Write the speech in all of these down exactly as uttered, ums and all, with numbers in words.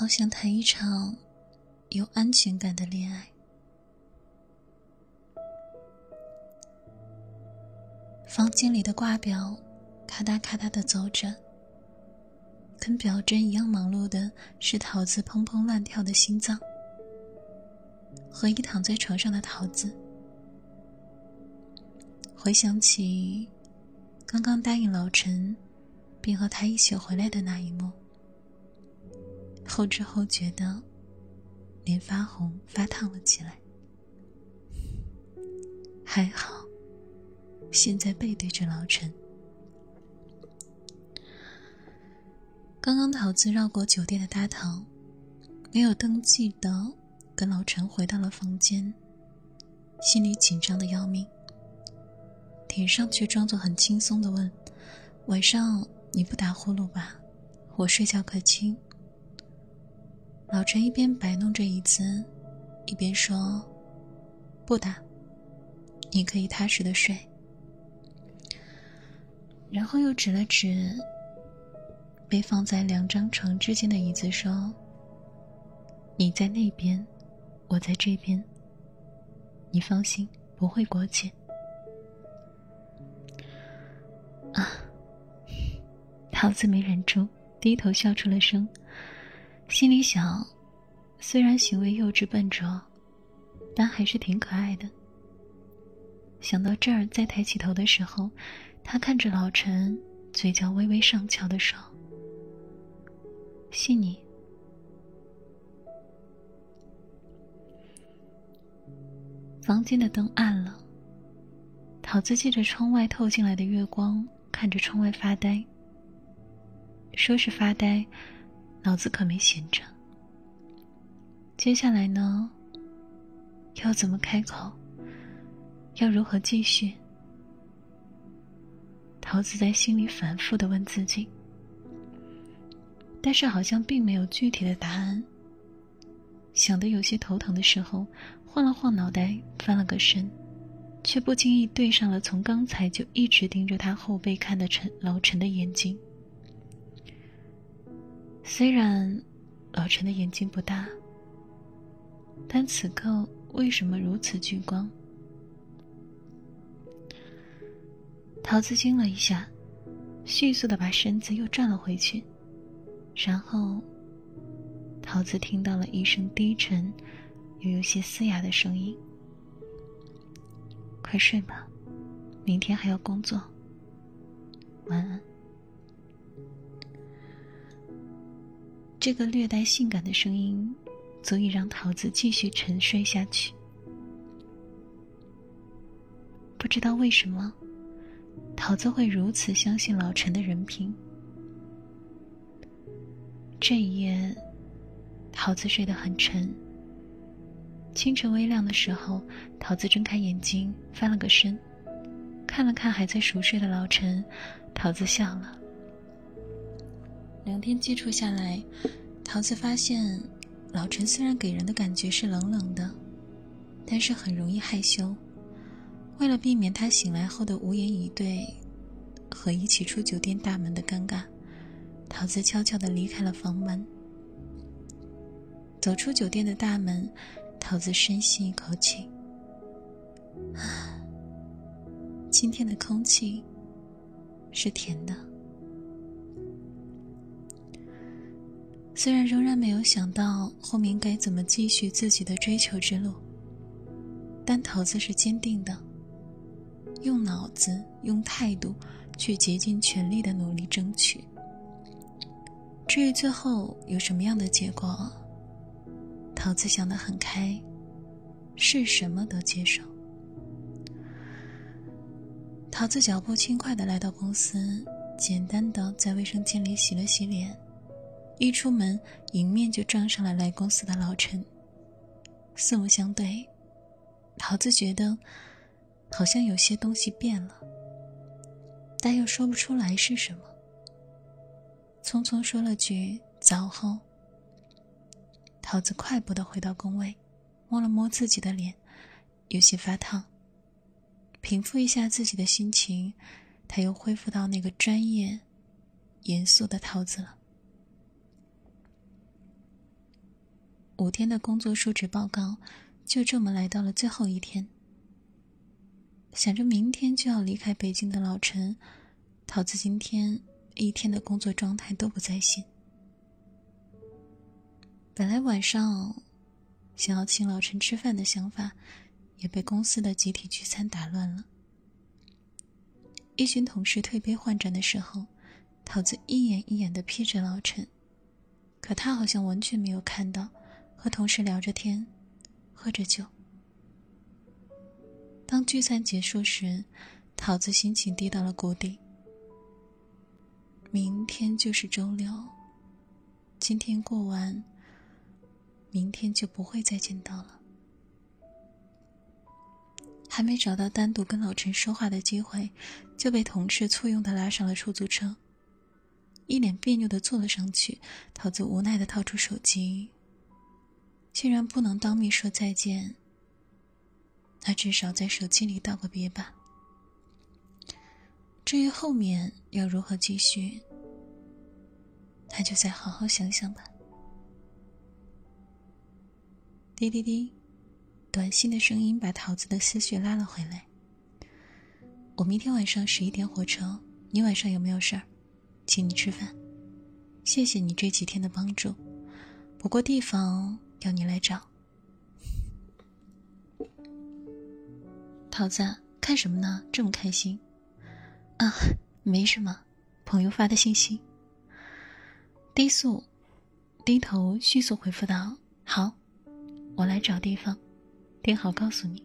好想谈一场有安全感的恋爱。房间里的挂表咔嗒咔嗒地走着，跟表针一样忙碌的是桃子砰砰乱跳的心脏和一躺在床上的桃子。回想起刚刚答应老陈并和他一起回来的那一幕，后知后觉的脸发红发烫了起来。还好现在背对着老陈。刚刚桃子绕过酒店的大堂，没有登记的跟老陈回到了房间，心里紧张的要命，脸上却装作很轻松地问：“晚上你不打呼噜吧？我睡觉可轻。”老陈一边摆弄着椅子，一边说：“不打，你可以踏实地睡。”然后又指了指被放在两张床之间的椅子，说：“你在那边，我在这边。你放心，不会过界。”啊！桃子没忍住，低头笑出了声，心里想，虽然行为幼稚笨拙，但还是挺可爱的。想到这儿，再抬起头的时候，他看着老陈嘴角微微上翘的手，信你。房间的灯暗了，桃子借着窗外透进来的月光看着窗外发呆。说是发呆，脑子可没闲着。接下来呢，要怎么开口，要如何继续？桃子在心里反复地问自己，但是好像并没有具体的答案。想得有些头疼的时候，晃了晃脑袋，翻了个身，却不经意对上了从刚才就一直盯着他后背看的陈老陈的眼睛。虽然老陈的眼睛不大，但此刻为什么如此聚光？桃子惊了一下，迅速地把身子又转了回去，然后桃子听到了一声低沉又有些嘶哑的声音：“快睡吧，明天还要工作，晚安。”这个略带性感的声音足以让桃子继续沉睡下去。不知道为什么，桃子会如此相信老陈的人品。这一夜桃子睡得很沉。清晨微亮的时候，桃子睁开眼睛，翻了个身，看了看还在熟睡的老陈，桃子笑了。两天接触下来，桃子发现老陈虽然给人的感觉是冷冷的，但是很容易害羞。为了避免他醒来后的无言以对和一起出酒店大门的尴尬，桃子悄悄地离开了房门。走出酒店的大门，桃子深吸一口气，今天的空气是甜的。虽然仍然没有想到后面该怎么继续自己的追求之路，但桃子是坚定的，用脑子用态度去竭尽全力的努力争取。至于最后有什么样的结果，桃子想得很开，是什么都接受。桃子脚步轻快地来到公司，简单地在卫生间里洗了洗脸，一出门迎面就撞上了来公司的老陈。四目相对，桃子觉得好像有些东西变了，但又说不出来是什么。匆匆说了句早后，桃子快步地回到工位，摸了摸自己的脸，有些发烫。平复一下自己的心情，她又恢复到那个专业、严肃的桃子了。五天的工作述职报告就这么来到了最后一天。想着明天就要离开北京的老陈，桃子今天一天的工作状态都不在线。本来晚上想要请老陈吃饭的想法也被公司的集体聚餐打乱了。一群同事推杯换盏的时候，桃子一眼一眼地瞥着老陈，可他好像完全没有看到，和同事聊着天，喝着酒。当聚餐结束时，桃子心情低到了谷底。明天就是周六，今天过完，明天就不会再见到了。还没找到单独跟老陈说话的机会，就被同事簇拥地拉上了出租车。一脸别扭地坐了上去，桃子无奈地掏出手机。既然不能当面说再见，那至少在手机里道个别吧。至于后面要如何继续，那就再好好想想吧。滴滴滴，短信的声音把桃子的思绪拉了回来。我明天晚上十一点火车，你晚上有没有事儿？请你吃饭，谢谢你这几天的帮助，不过地方要你来找。桃子，看什么呢？这么开心？啊，没什么，朋友发的信息。低速，低头迅速回复道：好，我来找地方，定好告诉你。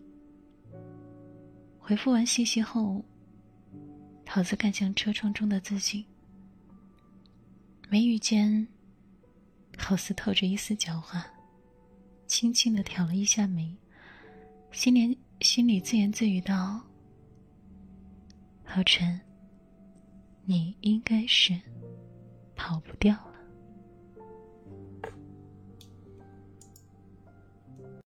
回复完信息后，桃子看向车窗中的自己。眉宇间好似透着一丝狡猾，轻轻地挑了一下眉，心里心里自言自语道：老陈，你应该是跑不掉了。